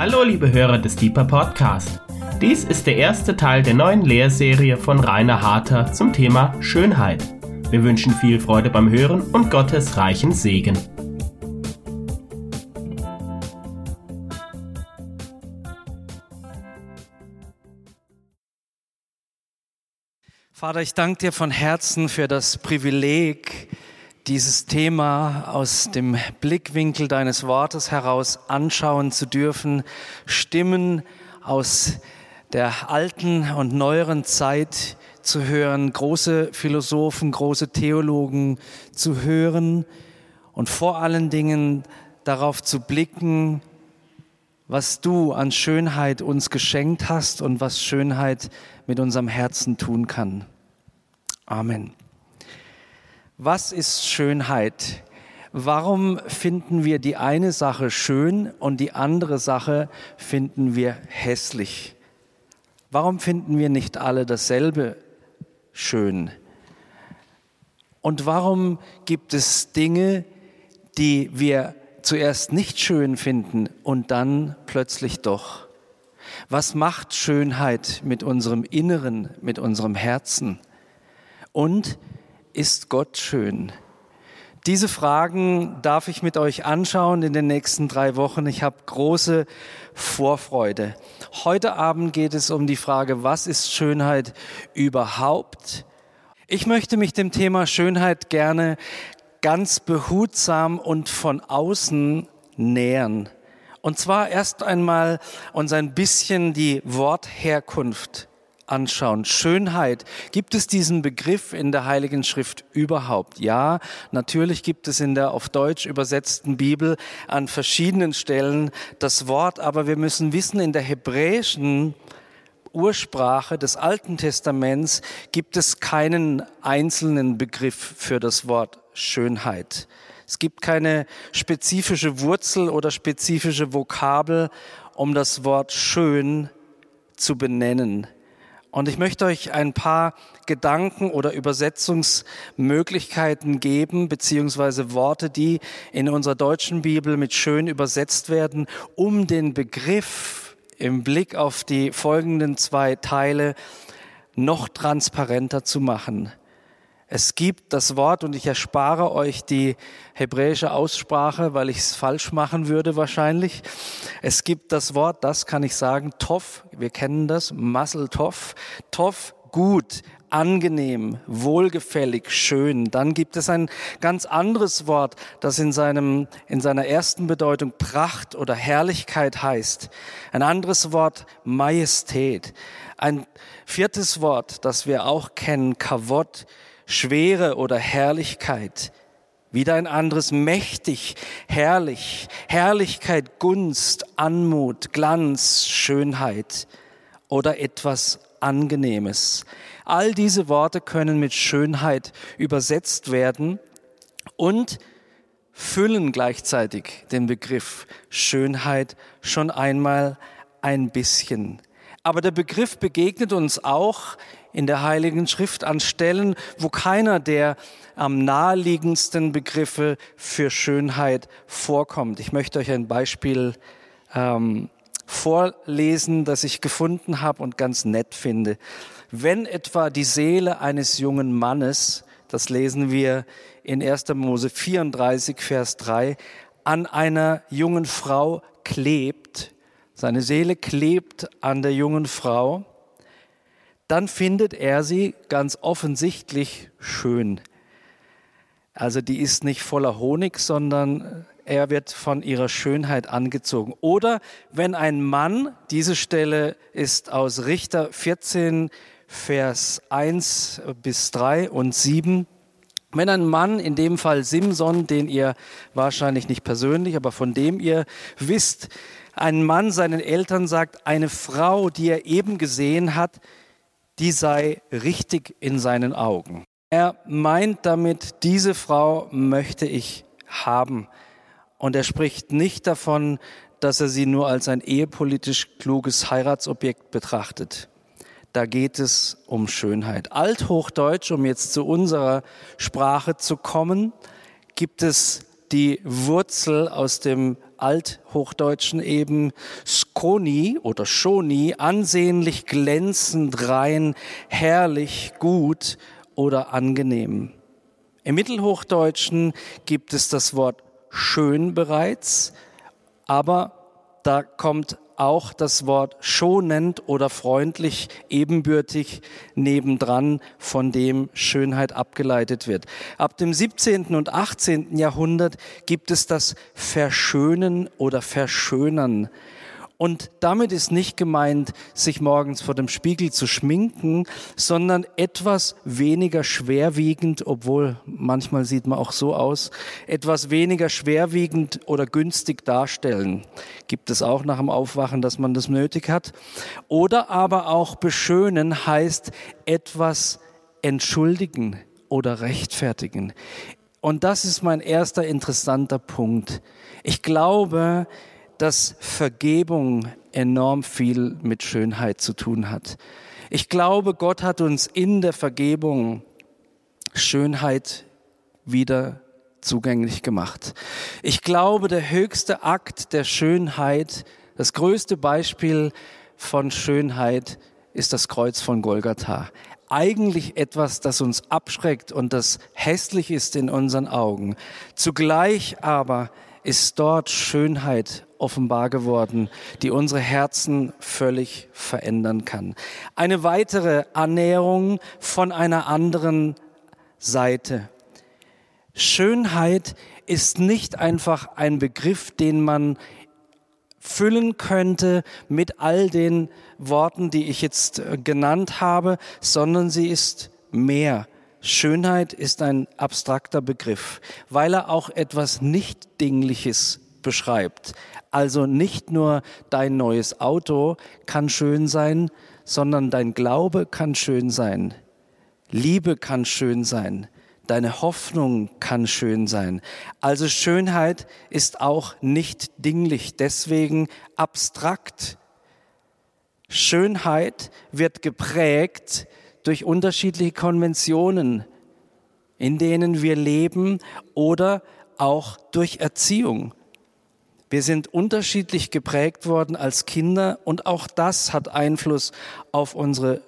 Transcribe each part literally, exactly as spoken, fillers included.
Hallo liebe Hörer des Deeper Podcast. Dies ist der erste Teil der neuen Lehrserie von Rainer Harter zum Thema Schönheit. Wir wünschen viel Freude beim Hören und Gottes reichen Segen. Vater, ich danke dir von Herzen für das Privileg, dieses Thema aus dem Blickwinkel deines Wortes heraus anschauen zu dürfen, Stimmen aus der alten und neueren Zeit zu hören, große Philosophen, große Theologen zu hören und vor allen Dingen darauf zu blicken, was du an Schönheit uns geschenkt hast und was Schönheit mit unserem Herzen tun kann. Amen. Was ist Schönheit? Warum finden wir die eine Sache schön und die andere Sache finden wir hässlich? Warum finden wir nicht alle dasselbe schön? Und warum gibt es Dinge, die wir zuerst nicht schön finden und dann plötzlich doch? Was macht Schönheit mit unserem Inneren, mit unserem Herzen? Und ist Gott schön? Diese Fragen darf ich mit euch anschauen in den nächsten drei Wochen. Ich habe große Vorfreude. Heute Abend geht es um die Frage, was ist Schönheit überhaupt? Ich möchte mich dem Thema Schönheit gerne ganz behutsam und von außen nähern. Und zwar erst einmal uns ein bisschen die Wortherkunft anschauen. Schönheit. Gibt es diesen Begriff in der Heiligen Schrift überhaupt? Ja, natürlich gibt es in der auf Deutsch übersetzten Bibel an verschiedenen Stellen das Wort, aber wir müssen wissen, in der hebräischen Ursprache des Alten Testaments gibt es keinen einzelnen Begriff für das Wort Schönheit. Es gibt keine spezifische Wurzel oder spezifische Vokabel, um das Wort schön zu benennen. Und ich möchte euch ein paar Gedanken oder Übersetzungsmöglichkeiten geben, beziehungsweise Worte, die in unserer deutschen Bibel mit schön übersetzt werden, um den Begriff im Blick auf die folgenden zwei Teile noch transparenter zu machen. Es gibt das Wort, und ich erspare euch die hebräische Aussprache, weil ich es falsch machen würde wahrscheinlich. Es gibt das Wort, das kann ich sagen, Tov, wir kennen das, Masel Tov, Tov, gut, angenehm, wohlgefällig, schön. Dann gibt es ein ganz anderes Wort, das in seinem, in seiner ersten Bedeutung Pracht oder Herrlichkeit heißt. Ein anderes Wort, Majestät. Ein viertes Wort, das wir auch kennen, Kavod, Schwere oder Herrlichkeit, wieder ein anderes, mächtig, herrlich, Herrlichkeit, Gunst, Anmut, Glanz, Schönheit oder etwas Angenehmes. All diese Worte können mit Schönheit übersetzt werden und füllen gleichzeitig den Begriff Schönheit schon einmal ein bisschen. Aber der Begriff begegnet uns auch in der Heiligen Schrift an Stellen, wo keiner der am naheliegendsten Begriffe für Schönheit vorkommt. Ich möchte euch ein Beispiel ähm, vorlesen, das ich gefunden habe und ganz nett finde. Wenn etwa die Seele eines jungen Mannes, das lesen wir in erster Mose vierunddreißig, Vers drei, an einer jungen Frau klebt, seine Seele klebt an der jungen Frau, dann findet er sie ganz offensichtlich schön. Also die ist nicht voller Honig, sondern er wird von ihrer Schönheit angezogen. Oder wenn ein Mann, diese Stelle ist aus Richter vierzehn, Vers eins bis drei und sieben, wenn ein Mann, in dem Fall Simson, den ihr wahrscheinlich nicht persönlich, aber von dem ihr wisst, ein Mann seinen Eltern sagt, eine Frau, die er eben gesehen hat, die sei richtig in seinen Augen. Er meint damit, diese Frau möchte ich haben. Und er spricht nicht davon, dass er sie nur als ein ehepolitisch kluges Heiratsobjekt betrachtet. Da geht es um Schönheit. Althochdeutsch, um jetzt zu unserer Sprache zu kommen, gibt es die Wurzel aus dem Althochdeutschen eben Skoni oder Schoni, ansehnlich, glänzend, rein, herrlich, gut oder angenehm. Im Mittelhochdeutschen gibt es das Wort schön bereits, aber da kommt auch das Wort schonend oder freundlich, ebenbürtig nebendran, von dem Schönheit abgeleitet wird. Ab dem siebzehnten und achtzehnten Jahrhundert gibt es das Verschönen oder Verschönern. Und damit ist nicht gemeint, sich morgens vor dem Spiegel zu schminken, sondern etwas weniger schwerwiegend, obwohl manchmal sieht man auch so aus, etwas weniger schwerwiegend oder günstig darstellen. Gibt es auch nach dem Aufwachen, dass man das nötig hat. Oder aber auch beschönen heißt etwas entschuldigen oder rechtfertigen. Und das ist mein erster interessanter Punkt. Ich glaube, dass Vergebung enorm viel mit Schönheit zu tun hat. Ich glaube, Gott hat uns in der Vergebung Schönheit wieder zugänglich gemacht. Ich glaube, der höchste Akt der Schönheit, das größte Beispiel von Schönheit ist das Kreuz von Golgatha. Eigentlich etwas, das uns abschreckt und das hässlich ist in unseren Augen. Zugleich aber ist dort Schönheit offenbar geworden, die unsere Herzen völlig verändern kann. Eine weitere Annäherung von einer anderen Seite. Schönheit ist nicht einfach ein Begriff, den man füllen könnte mit all den Worten, die ich jetzt genannt habe, sondern sie ist mehr. Schönheit ist ein abstrakter Begriff, weil er auch etwas Nichtdingliches beschreibt. Also nicht nur dein neues Auto kann schön sein, sondern dein Glaube kann schön sein. Liebe kann schön sein. Deine Hoffnung kann schön sein. Also Schönheit ist auch nicht dinglich, deswegen abstrakt. Schönheit wird geprägt durch unterschiedliche Konventionen, in denen wir leben oder auch durch Erziehung. Wir sind unterschiedlich geprägt worden als Kinder und auch das hat Einfluss auf unsere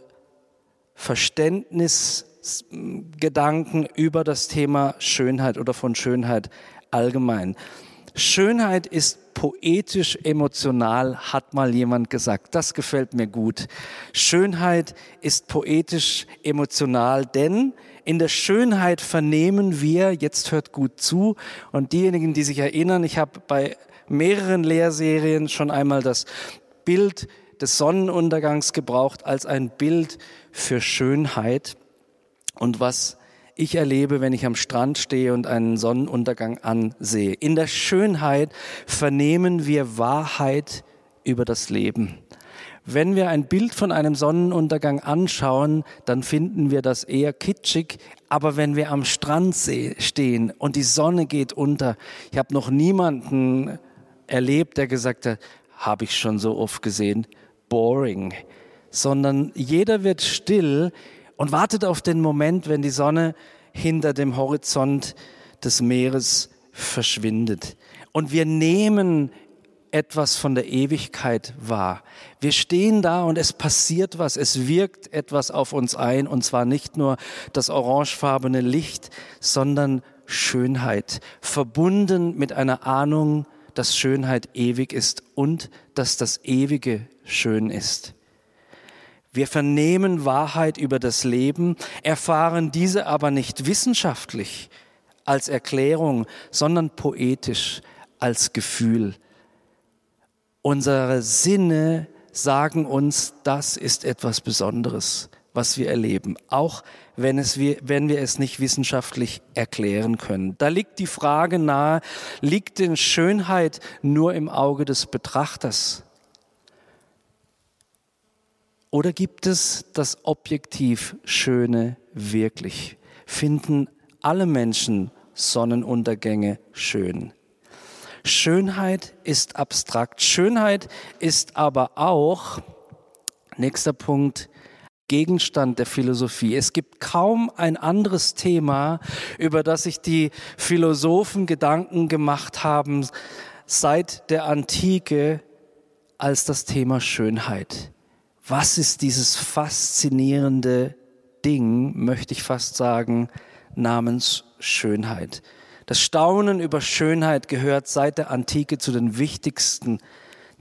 Verständnisgedanken über das Thema Schönheit oder von Schönheit allgemein. Schönheit ist poetisch-emotional, hat mal jemand gesagt. Das gefällt mir gut. Schönheit ist poetisch-emotional, denn in der Schönheit vernehmen wir, jetzt hört gut zu, und diejenigen, die sich erinnern, ich habe bei mehreren Lehrserien schon einmal das Bild des Sonnenuntergangs gebraucht als ein Bild für Schönheit und was ich erlebe, wenn ich am Strand stehe und einen Sonnenuntergang ansehe. In der Schönheit vernehmen wir Wahrheit über das Leben. Wenn wir ein Bild von einem Sonnenuntergang anschauen, dann finden wir das eher kitschig. Aber wenn wir am Strand stehen und die Sonne geht unter, ich habe noch niemanden erlebt, der gesagt hat, habe ich schon so oft gesehen, boring. Sondern jeder wird still und wartet auf den Moment, wenn die Sonne hinter dem Horizont des Meeres verschwindet. Und wir nehmen etwas von der Ewigkeit wahr. Wir stehen da und es passiert was, es wirkt etwas auf uns ein und zwar nicht nur das orangefarbene Licht, sondern Schönheit, verbunden mit einer Ahnung, dass Schönheit ewig ist und dass das Ewige schön ist. Wir vernehmen Wahrheit über das Leben, erfahren diese aber nicht wissenschaftlich als Erklärung, sondern poetisch als Gefühl. Unsere Sinne sagen uns, das ist etwas Besonderes, was wir erleben, auch wenn es wir, wenn wir es nicht wissenschaftlich erklären können. Da liegt die Frage nahe, liegt denn Schönheit nur im Auge des Betrachters? Oder gibt es das objektiv Schöne wirklich? Finden alle Menschen Sonnenuntergänge schön? Schönheit ist abstrakt. Schönheit ist aber auch, nächster Punkt, Gegenstand der Philosophie. Es gibt kaum ein anderes Thema, über das sich die Philosophen Gedanken gemacht haben seit der Antike, als das Thema Schönheit. Was ist dieses faszinierende Ding, möchte ich fast sagen, namens Schönheit? Das Staunen über Schönheit gehört seit der Antike zu den wichtigsten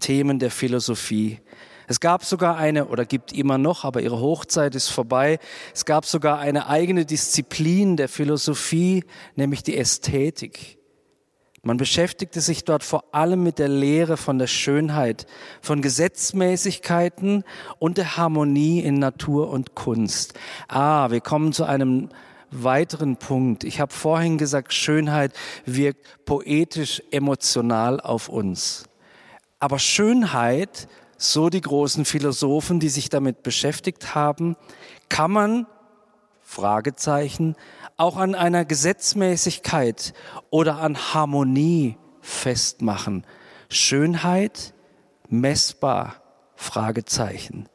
Themen der Philosophie. Es gab sogar eine, oder gibt immer noch, aber ihre Hochzeit ist vorbei, es gab sogar eine eigene Disziplin der Philosophie, nämlich die Ästhetik. Man beschäftigte sich dort vor allem mit der Lehre von der Schönheit, von Gesetzmäßigkeiten und der Harmonie in Natur und Kunst. Ah, wir kommen zu einem weiteren Punkt. Ich habe vorhin gesagt, Schönheit wirkt poetisch emotional auf uns. Aber Schönheit, so die großen Philosophen, die sich damit beschäftigt haben, kann man, Fragezeichen, auch an einer Gesetzmäßigkeit oder an Harmonie festmachen. Schönheit messbar, Fragezeichen.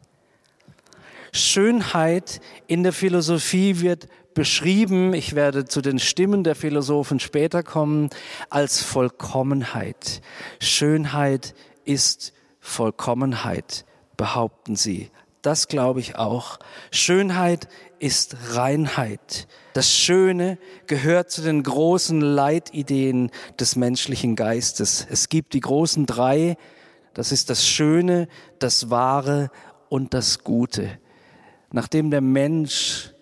Schönheit in der Philosophie wird beschrieben, ich werde zu den Stimmen der Philosophen später kommen, als Vollkommenheit. Schönheit ist Vollkommenheit, behaupten sie. Das glaube ich auch. Schönheit ist Reinheit. Das Schöne gehört zu den großen Leitideen des menschlichen Geistes. Es gibt die großen drei, das ist das Schöne, das Wahre und das Gute. Nachdem der Mensch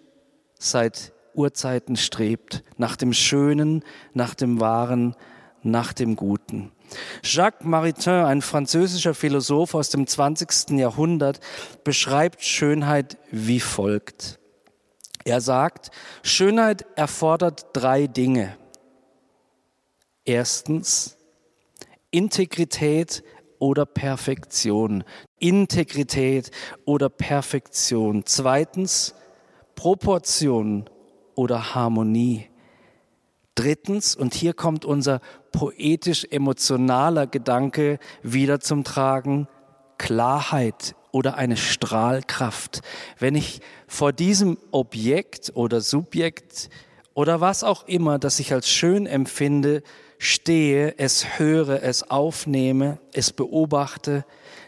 seit Urzeiten strebt, nach dem Schönen, nach dem Wahren, nach dem Guten. Jacques Maritain, ein französischer Philosoph aus dem zwanzigsten Jahrhundert, beschreibt Schönheit wie folgt. Er sagt, Schönheit erfordert drei Dinge. Erstens, Integrität oder Perfektion. Integrität oder Perfektion. Zweitens, Proportion oder Harmonie. Drittens, und hier kommt unser poetisch-emotionaler Gedanke wieder zum Tragen, Klarheit oder eine Strahlkraft. Wenn ich vor diesem Objekt oder Subjekt oder was auch immer, das ich als schön empfinde, stehe, es höre, es aufnehme, es beobachte,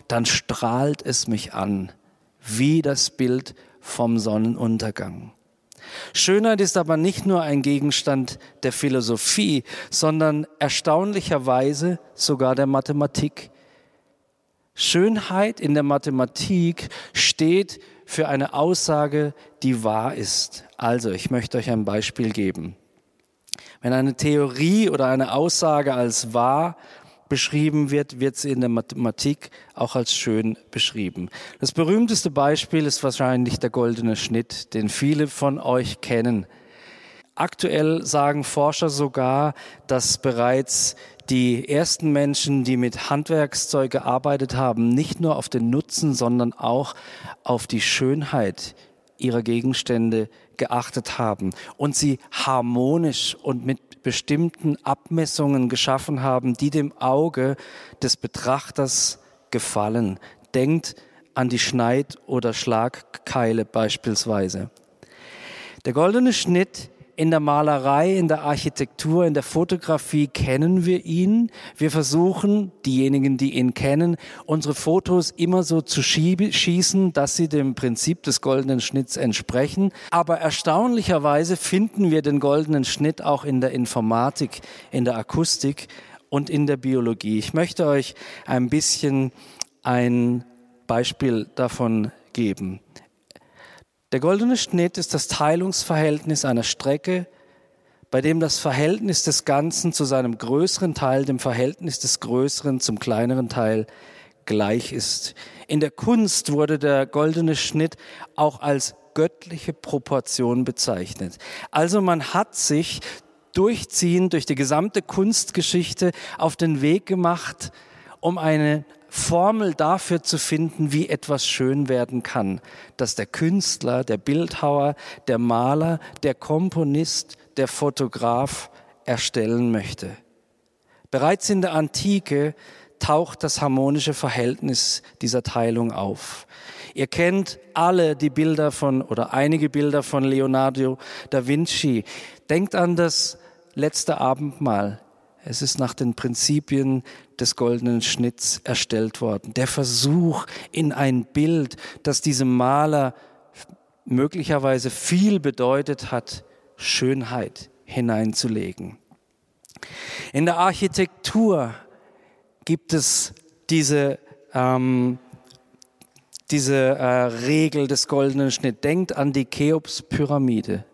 dann strahlt es mich an, wie das Bild vom Sonnenuntergang. Schönheit ist aber nicht nur ein Gegenstand der Philosophie, sondern erstaunlicherweise sogar der Mathematik. Schönheit in der Mathematik steht für eine Aussage, die wahr ist. Also, ich möchte euch ein Beispiel geben. Wenn eine Theorie oder eine Aussage als wahr beschrieben wird, wird sie in der Mathematik auch als schön beschrieben. Das berühmteste Beispiel ist wahrscheinlich der goldene Schnitt, den viele von euch kennen. Aktuell sagen Forscher sogar, dass bereits die ersten Menschen, die mit Handwerkszeug gearbeitet haben, nicht nur auf den Nutzen, sondern auch auf die Schönheit ihrer Gegenstände geachtet haben und sie harmonisch und mit bestimmten Abmessungen geschaffen haben, die dem Auge des Betrachters gefallen. Denkt an die Schneid- oder Schlagkeile beispielsweise. Der goldene Schnitt in der Malerei, in der Architektur, in der Fotografie kennen wir ihn. Wir versuchen, diejenigen, die ihn kennen, unsere Fotos immer so zu schießen, dass sie dem Prinzip des goldenen Schnitts entsprechen. Aber erstaunlicherweise finden wir den goldenen Schnitt auch in der Informatik, in der Akustik und in der Biologie. Ich möchte euch ein bisschen ein Beispiel davon geben. Der goldene Schnitt ist das Teilungsverhältnis einer Strecke, bei dem das Verhältnis des Ganzen zu seinem größeren Teil dem Verhältnis des größeren zum kleineren Teil gleich ist. In der Kunst wurde der goldene Schnitt auch als göttliche Proportion bezeichnet. Also man hat sich durchziehend durch die gesamte Kunstgeschichte auf den Weg gemacht, um eine Formel dafür zu finden, wie etwas schön werden kann, dass der Künstler, der Bildhauer, der Maler, der Komponist, der Fotograf erstellen möchte. Bereits in der Antike taucht das harmonische Verhältnis dieser Teilung auf. Ihr kennt alle die Bilder von, oder einige Bilder von Leonardo da Vinci. Denkt an das letzte Abendmahl. Es ist nach den Prinzipien des goldenen Schnitts erstellt worden. Der Versuch in ein Bild, das diesem Maler möglicherweise viel bedeutet hat, Schönheit hineinzulegen. In der Architektur gibt es diese, ähm, diese äh, Regel des goldenen Schnitts. Denkt an die Cheops-Pyramide.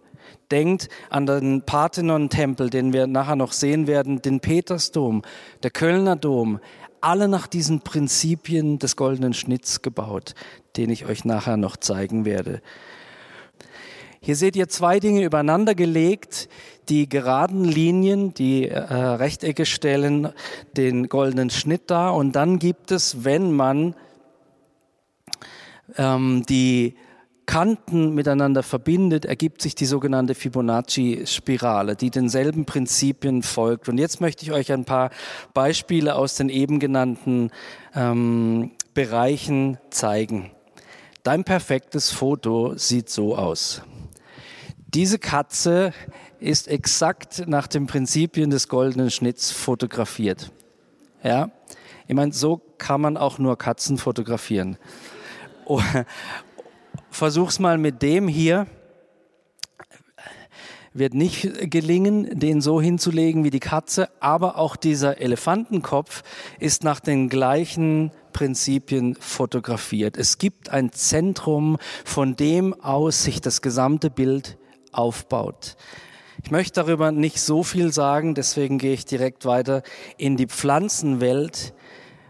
Denkt an den Parthenon-Tempel, den wir nachher noch sehen werden, den Petersdom, der Kölner Dom. Alle nach diesen Prinzipien des goldenen Schnitts gebaut, den ich euch nachher noch zeigen werde. Hier seht ihr zwei Dinge übereinander gelegt. Die geraden Linien, die äh, Rechtecke stellen den goldenen Schnitt dar. Und dann gibt es, wenn man ähm, die Kanten miteinander verbindet, ergibt sich die sogenannte Fibonacci-Spirale, die denselben Prinzipien folgt. Und jetzt möchte ich euch ein paar Beispiele aus den eben genannten ähm, Bereichen zeigen. Dein perfektes Foto sieht so aus. Diese Katze ist exakt nach den Prinzipien des goldenen Schnitts fotografiert. Ja? Ich meine, so kann man auch nur Katzen fotografieren. Oh, versuch's mal mit dem hier. Wird nicht gelingen, den so hinzulegen wie die Katze, aber auch dieser Elefantenkopf ist nach den gleichen Prinzipien fotografiert. Es gibt ein Zentrum, von dem aus sich das gesamte Bild aufbaut. Ich möchte darüber nicht so viel sagen, deswegen gehe ich direkt weiter in die Pflanzenwelt.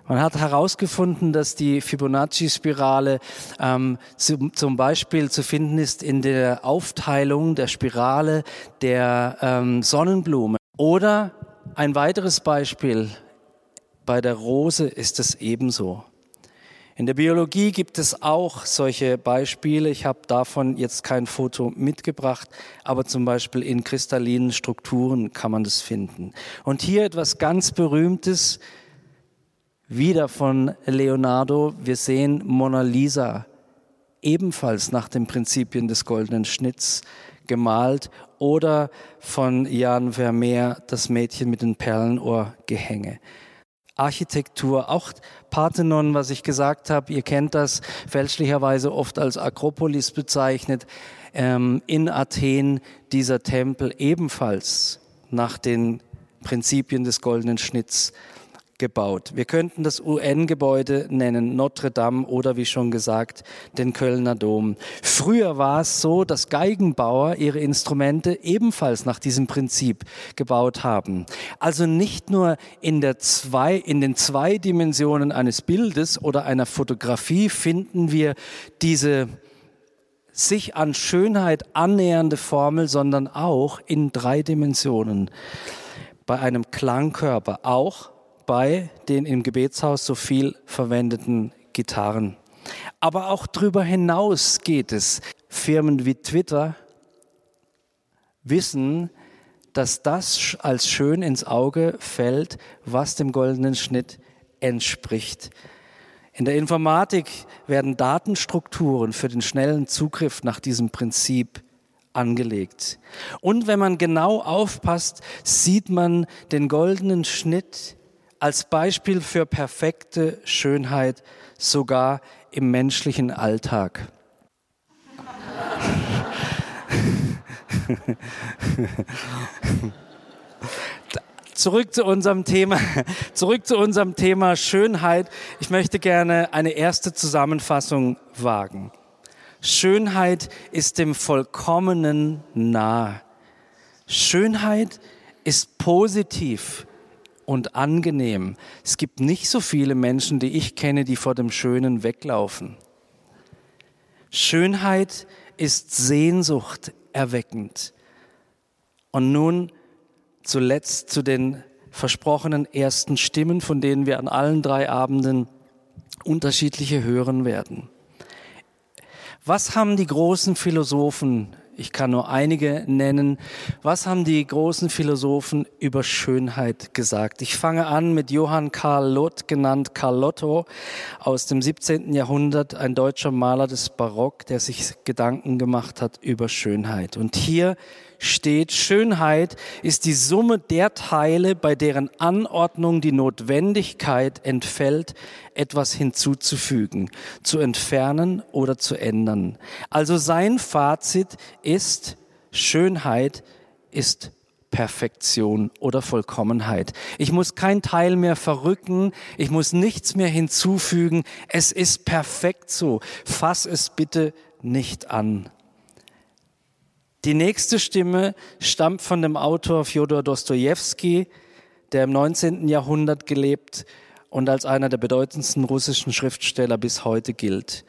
Man hat herausgefunden, dass die Fibonacci-Spirale ähm, zum, zum Beispiel zu finden ist in der Aufteilung der Spirale der ähm, Sonnenblume. Oder ein weiteres Beispiel, bei der Rose ist es ebenso. In der Biologie gibt es auch solche Beispiele. Ich habe davon jetzt kein Foto mitgebracht, aber zum Beispiel in kristallinen Strukturen kann man das finden. Und hier etwas ganz Berühmtes, wieder von Leonardo. Wir sehen Mona Lisa, ebenfalls nach den Prinzipien des goldenen Schnitts gemalt, oder von Jan Vermeer, das Mädchen mit den Perlenohrgehänge. Architektur, auch Parthenon, was ich gesagt habe, ihr kennt das, fälschlicherweise oft als Akropolis bezeichnet, ähm, in Athen dieser Tempel ebenfalls nach den Prinzipien des goldenen Schnitts gebaut. Wir könnten das U N-Gebäude nennen, Notre Dame, oder wie schon gesagt, den Kölner Dom. Früher war es so, dass Geigenbauer ihre Instrumente ebenfalls nach diesem Prinzip gebaut haben. Also nicht nur in der zwei, in den zwei Dimensionen eines Bildes oder einer Fotografie finden wir diese sich an Schönheit annähernde Formel, sondern auch in drei Dimensionen. Bei einem Klangkörper, auch bei den im Gebetshaus so viel verwendeten Gitarren. Aber auch darüber hinaus geht es. Firmen wie Twitter wissen, dass das als schön ins Auge fällt, was dem goldenen Schnitt entspricht. In der Informatik werden Datenstrukturen für den schnellen Zugriff nach diesem Prinzip angelegt. Und wenn man genau aufpasst, sieht man den goldenen Schnitt als Beispiel für perfekte Schönheit, sogar im menschlichen Alltag. Zurück zu unserem Thema, zurück zu unserem Thema Schönheit. Ich möchte gerne eine erste Zusammenfassung wagen. Schönheit ist dem Vollkommenen nahe. Schönheit ist positiv und angenehm. Es gibt nicht so viele Menschen, die ich kenne, die vor dem Schönen weglaufen. Schönheit ist Sehnsucht erweckend. Und nun zuletzt zu den versprochenen ersten Stimmen, von denen wir an allen drei Abenden unterschiedliche hören werden. Was haben die großen Philosophen Ich kann nur einige nennen. Was haben die großen Philosophen über Schönheit gesagt? Ich fange an mit Johann Karl Loth, genannt Carlotto, aus dem siebzehnten Jahrhundert, ein deutscher Maler des Barock, der sich Gedanken gemacht hat über Schönheit. Und hier steht, Schönheit ist die Summe der Teile, bei deren Anordnung die Notwendigkeit entfällt, etwas hinzuzufügen, zu entfernen oder zu ändern. Also sein Fazit ist, Schönheit ist Perfektion oder Vollkommenheit. Ich muss kein Teil mehr verrücken, ich muss nichts mehr hinzufügen, es ist perfekt so. Fass es bitte nicht an. Die nächste Stimme stammt von dem Autor Fyodor Dostoevsky, der im neunzehnten Jahrhundert gelebt und als einer der bedeutendsten russischen Schriftsteller bis heute gilt.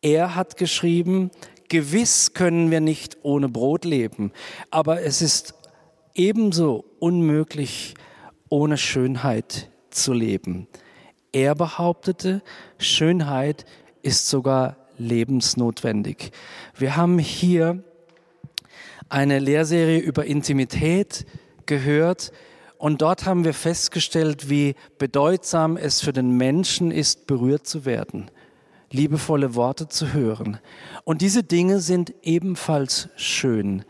Er hat geschrieben, gewiss können wir nicht ohne Brot leben, aber es ist ebenso unmöglich, ohne Schönheit zu leben. Er behauptete, Schönheit ist sogar lebensnotwendig. Wir haben hier eine Lehrserie über Intimität gehört und dort haben wir festgestellt, wie bedeutsam es für den Menschen ist, berührt zu werden, liebevolle Worte zu hören. Und diese Dinge sind ebenfalls schön.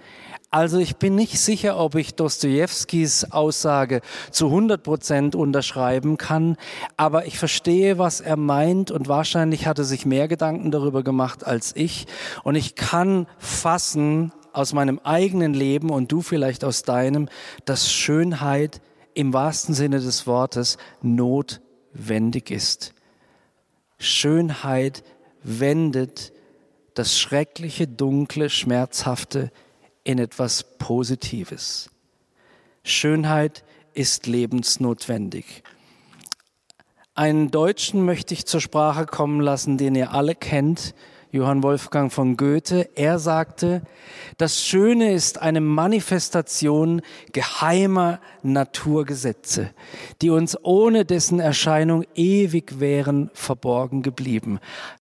Also ich bin nicht sicher, ob ich Dostojewskis Aussage zu hundert Prozent unterschreiben kann, aber ich verstehe, was er meint und wahrscheinlich hat er sich mehr Gedanken darüber gemacht als ich und ich kann fassen, aus meinem eigenen Leben und du vielleicht aus deinem, dass Schönheit im wahrsten Sinne des Wortes notwendig ist. Schönheit wendet das schreckliche, dunkle, schmerzhafte in etwas Positives. Schönheit ist lebensnotwendig. Einen Deutschen möchte ich zur Sprache kommen lassen, den ihr alle kennt, Johann Wolfgang von Goethe, er sagte, das Schöne ist eine Manifestation geheimer Naturgesetze, die uns ohne dessen Erscheinung ewig wären verborgen geblieben.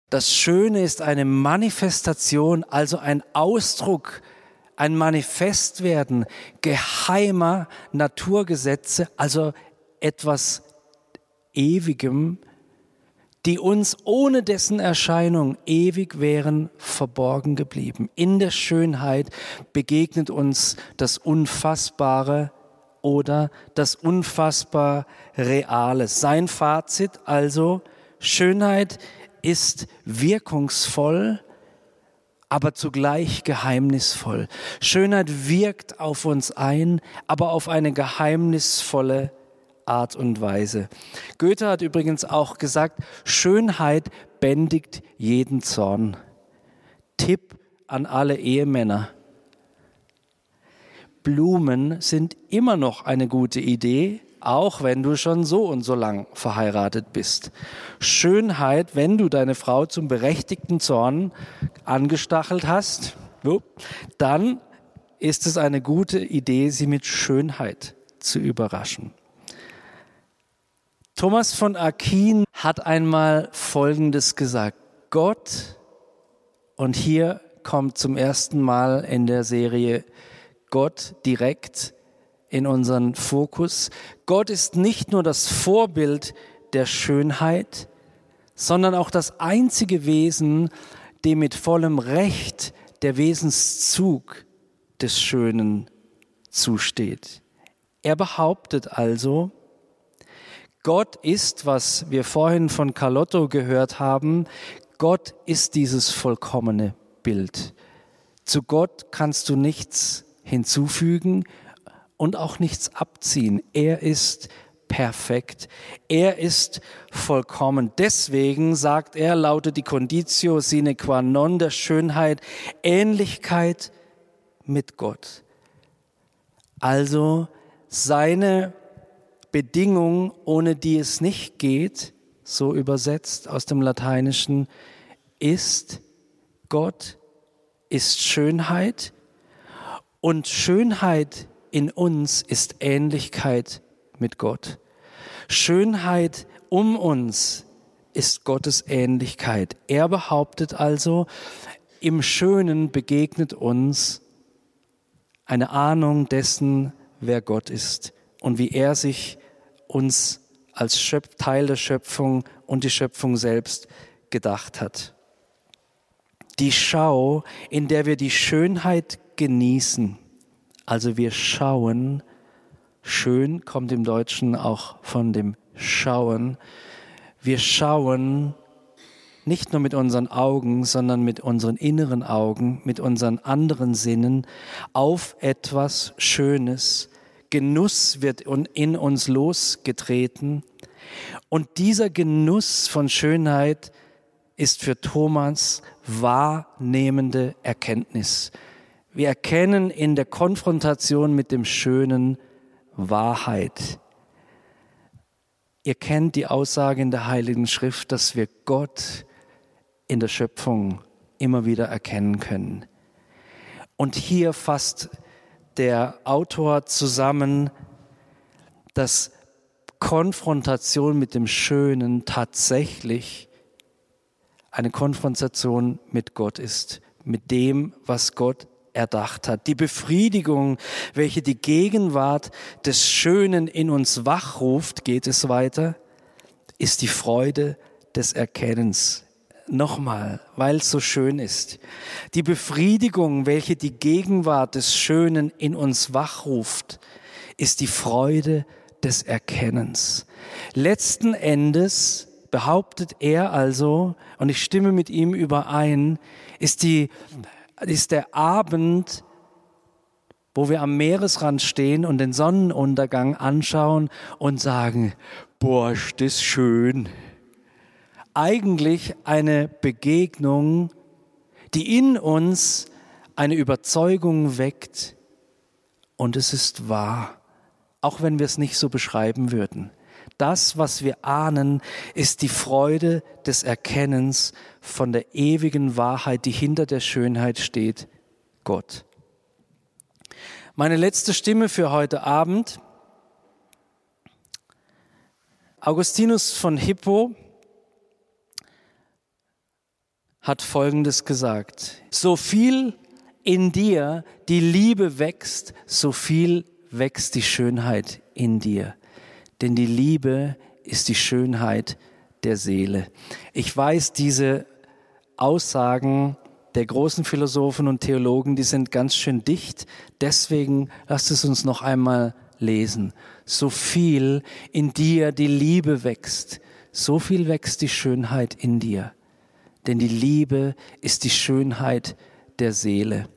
Das Schöne ist eine Manifestation, also ein Ausdruck, ein Manifestwerden geheimer Naturgesetze, also etwas Ewigem, die uns ohne dessen Erscheinung ewig wären verborgen geblieben. In der Schönheit begegnet uns das Unfassbare oder das unfassbar Reale. Sein Fazit also, Schönheit ist wirkungsvoll, aber zugleich geheimnisvoll. Schönheit wirkt auf uns ein, aber auf eine geheimnisvolle Art und Weise. Goethe hat übrigens auch gesagt, Schönheit bändigt jeden Zorn. Tipp an alle Ehemänner. Blumen sind immer noch eine gute Idee, auch wenn du schon so und so lang verheiratet bist. Schönheit, wenn du deine Frau zum berechtigten Zorn angestachelt hast, dann ist es eine gute Idee, sie mit Schönheit zu überraschen. Thomas von Aquin hat einmal Folgendes gesagt. Gott, und hier kommt zum ersten Mal in der Serie Gott direkt in unseren Fokus. Gott ist nicht nur das Vorbild der Schönheit, sondern auch das einzige Wesen, dem mit vollem Recht der Wesenszug des Schönen zusteht. Er behauptet also, Gott ist, was wir vorhin von Carlotto gehört haben, Gott ist dieses vollkommene Bild. Zu Gott kannst du nichts hinzufügen und auch nichts abziehen. Er ist perfekt. Er ist vollkommen. Deswegen, sagt er, lautet die Conditio sine qua non der Schönheit, Ähnlichkeit mit Gott. Also seine Bedingung, ohne die es nicht geht, so übersetzt aus dem Lateinischen, ist Gott, ist Schönheit und Schönheit in uns ist Ähnlichkeit mit Gott. Schönheit um uns ist Gottes Ähnlichkeit. Er behauptet also, im Schönen begegnet uns eine Ahnung dessen, wer Gott ist und wie er sich uns als Schöp- Teil der Schöpfung und die Schöpfung selbst gedacht hat. Die Schau, in der wir die Schönheit genießen, also wir schauen, schön kommt im Deutschen auch von dem Schauen, wir schauen nicht nur mit unseren Augen, sondern mit unseren inneren Augen, mit unseren anderen Sinnen auf etwas Schönes. Genuss wird in uns losgetreten. Und dieser Genuss von Schönheit ist für Thomas wahrnehmende Erkenntnis. Wir erkennen in der Konfrontation mit dem Schönen Wahrheit. Ihr kennt die Aussage in der Heiligen Schrift, dass wir Gott in der Schöpfung immer wieder erkennen können. Und hier fasst der Autor zusammen, dass Konfrontation mit dem Schönen tatsächlich eine Konfrontation mit Gott ist, mit dem, was Gott erdacht hat. Die Befriedigung, welche die Gegenwart des Schönen in uns wachruft, geht es weiter, ist die Freude des Erkennens. Nochmal, weil es so schön ist. Die Befriedigung, welche die Gegenwart des Schönen in uns wachruft, ist die Freude des Erkennens. Letzten Endes behauptet er also, und ich stimme mit ihm überein, ist die, ist der Abend, wo wir am Meeresrand stehen und den Sonnenuntergang anschauen und sagen, boah, ist das schön. Eigentlich eine Begegnung, die in uns eine Überzeugung weckt und es ist wahr, auch wenn wir es nicht so beschreiben würden. Das, was wir ahnen, ist die Freude des Erkennens von der ewigen Wahrheit, die hinter der Schönheit steht, Gott. Meine letzte Stimme für heute Abend. Augustinus von Hippo hat Folgendes gesagt: So viel in dir die Liebe wächst, so viel wächst die Schönheit in dir. Denn die Liebe ist die Schönheit der Seele. Ich weiß, diese Aussagen der großen Philosophen und Theologen, die sind ganz schön dicht. Deswegen lasst es uns noch einmal lesen. So viel in dir die Liebe wächst, so viel wächst die Schönheit in dir. Denn die Liebe ist die Schönheit der Seele.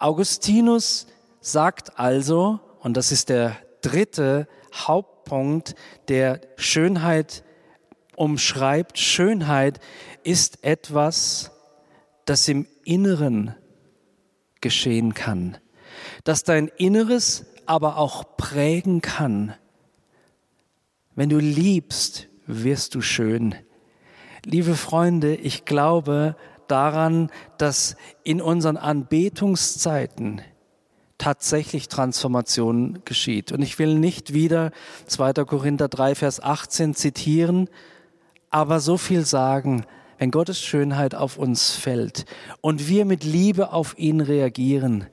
Augustinus sagt also, und das ist der dritte Hauptpunkt, Punkt, der Schönheit umschreibt. Schönheit ist etwas, das im Inneren geschehen kann, das dein Inneres aber auch prägen kann. Wenn du liebst, wirst du schön. Liebe Freunde, ich glaube daran, dass in unseren Anbetungszeiten tatsächlich Transformation geschieht. Und ich will nicht wieder zweiter Korinther drei, Vers achtzehn zitieren, aber so viel sagen, wenn Gottes Schönheit auf uns fällt und wir mit Liebe auf ihn reagieren,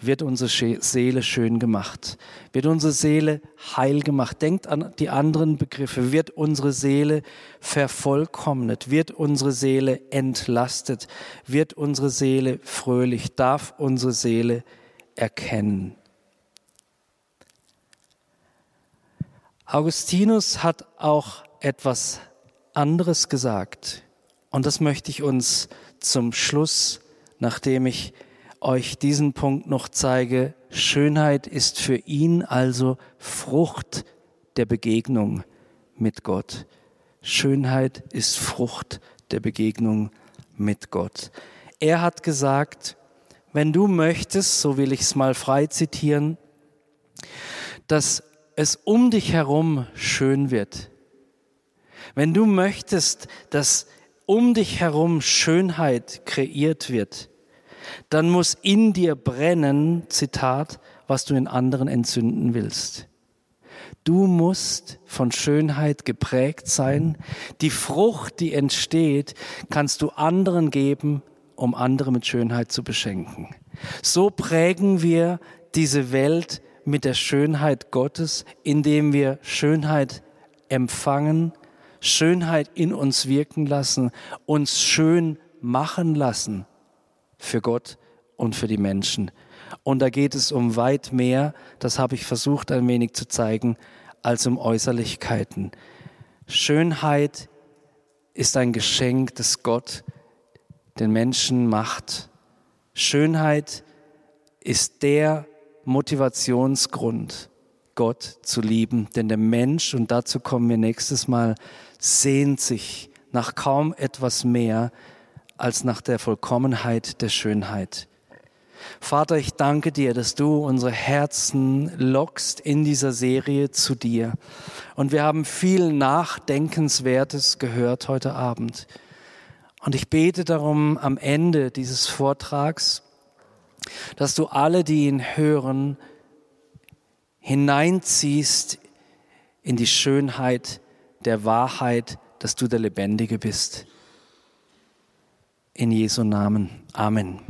wird unsere Seele schön gemacht, wird unsere Seele heil gemacht. Denkt an die anderen Begriffe, wird unsere Seele vervollkommnet, wird unsere Seele entlastet, wird unsere Seele fröhlich, darf unsere Seele erkennen. Augustinus hat auch etwas anderes gesagt und das möchte ich uns zum Schluss, nachdem ich euch diesen Punkt noch zeige, Schönheit ist für ihn also Frucht der Begegnung mit Gott. Schönheit ist Frucht der Begegnung mit Gott. Er hat gesagt, wenn du möchtest, so will ich es mal frei zitieren, dass es um dich herum schön wird. Wenn du möchtest, dass um dich herum Schönheit kreiert wird, dann muss in dir brennen, Zitat, was du in anderen entzünden willst. Du musst von Schönheit geprägt sein. Die Frucht, die entsteht, kannst du anderen geben um andere mit Schönheit zu beschenken. So prägen wir diese Welt mit der Schönheit Gottes, indem wir Schönheit empfangen, Schönheit in uns wirken lassen, uns schön machen lassen für Gott und für die Menschen. Und da geht es um weit mehr, das habe ich versucht ein wenig zu zeigen, als um Äußerlichkeiten. Schönheit ist ein Geschenk, das Gott den Menschen macht. Schönheit ist der Motivationsgrund, Gott zu lieben. Denn der Mensch, und dazu kommen wir nächstes Mal, sehnt sich nach kaum etwas mehr als nach der Vollkommenheit der Schönheit. Vater, ich danke dir, dass du unsere Herzen lockst in dieser Serie zu dir. Und wir haben viel Nachdenkenswertes gehört heute Abend. Und ich bete darum am Ende dieses Vortrags, dass du alle, die ihn hören, hineinziehst in die Schönheit der Wahrheit, dass du der Lebendige bist. In Jesu Namen. Amen.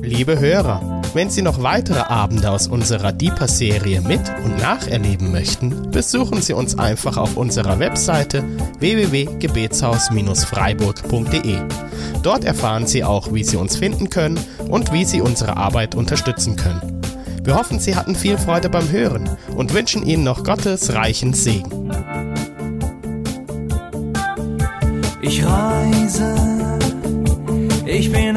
Liebe Hörer, wenn Sie noch weitere Abende aus unserer Deeper-Serie mit- und nacherleben möchten, besuchen Sie uns einfach auf unserer Webseite w w w punkt gebetshaus bindestrich freiburg punkt d e. Dort erfahren Sie auch, wie Sie uns finden können und wie Sie unsere Arbeit unterstützen können. Wir hoffen, Sie hatten viel Freude beim Hören und wünschen Ihnen noch Gottes reichen Segen. Ich reise, ich bin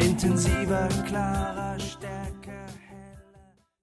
intensiver, klarer.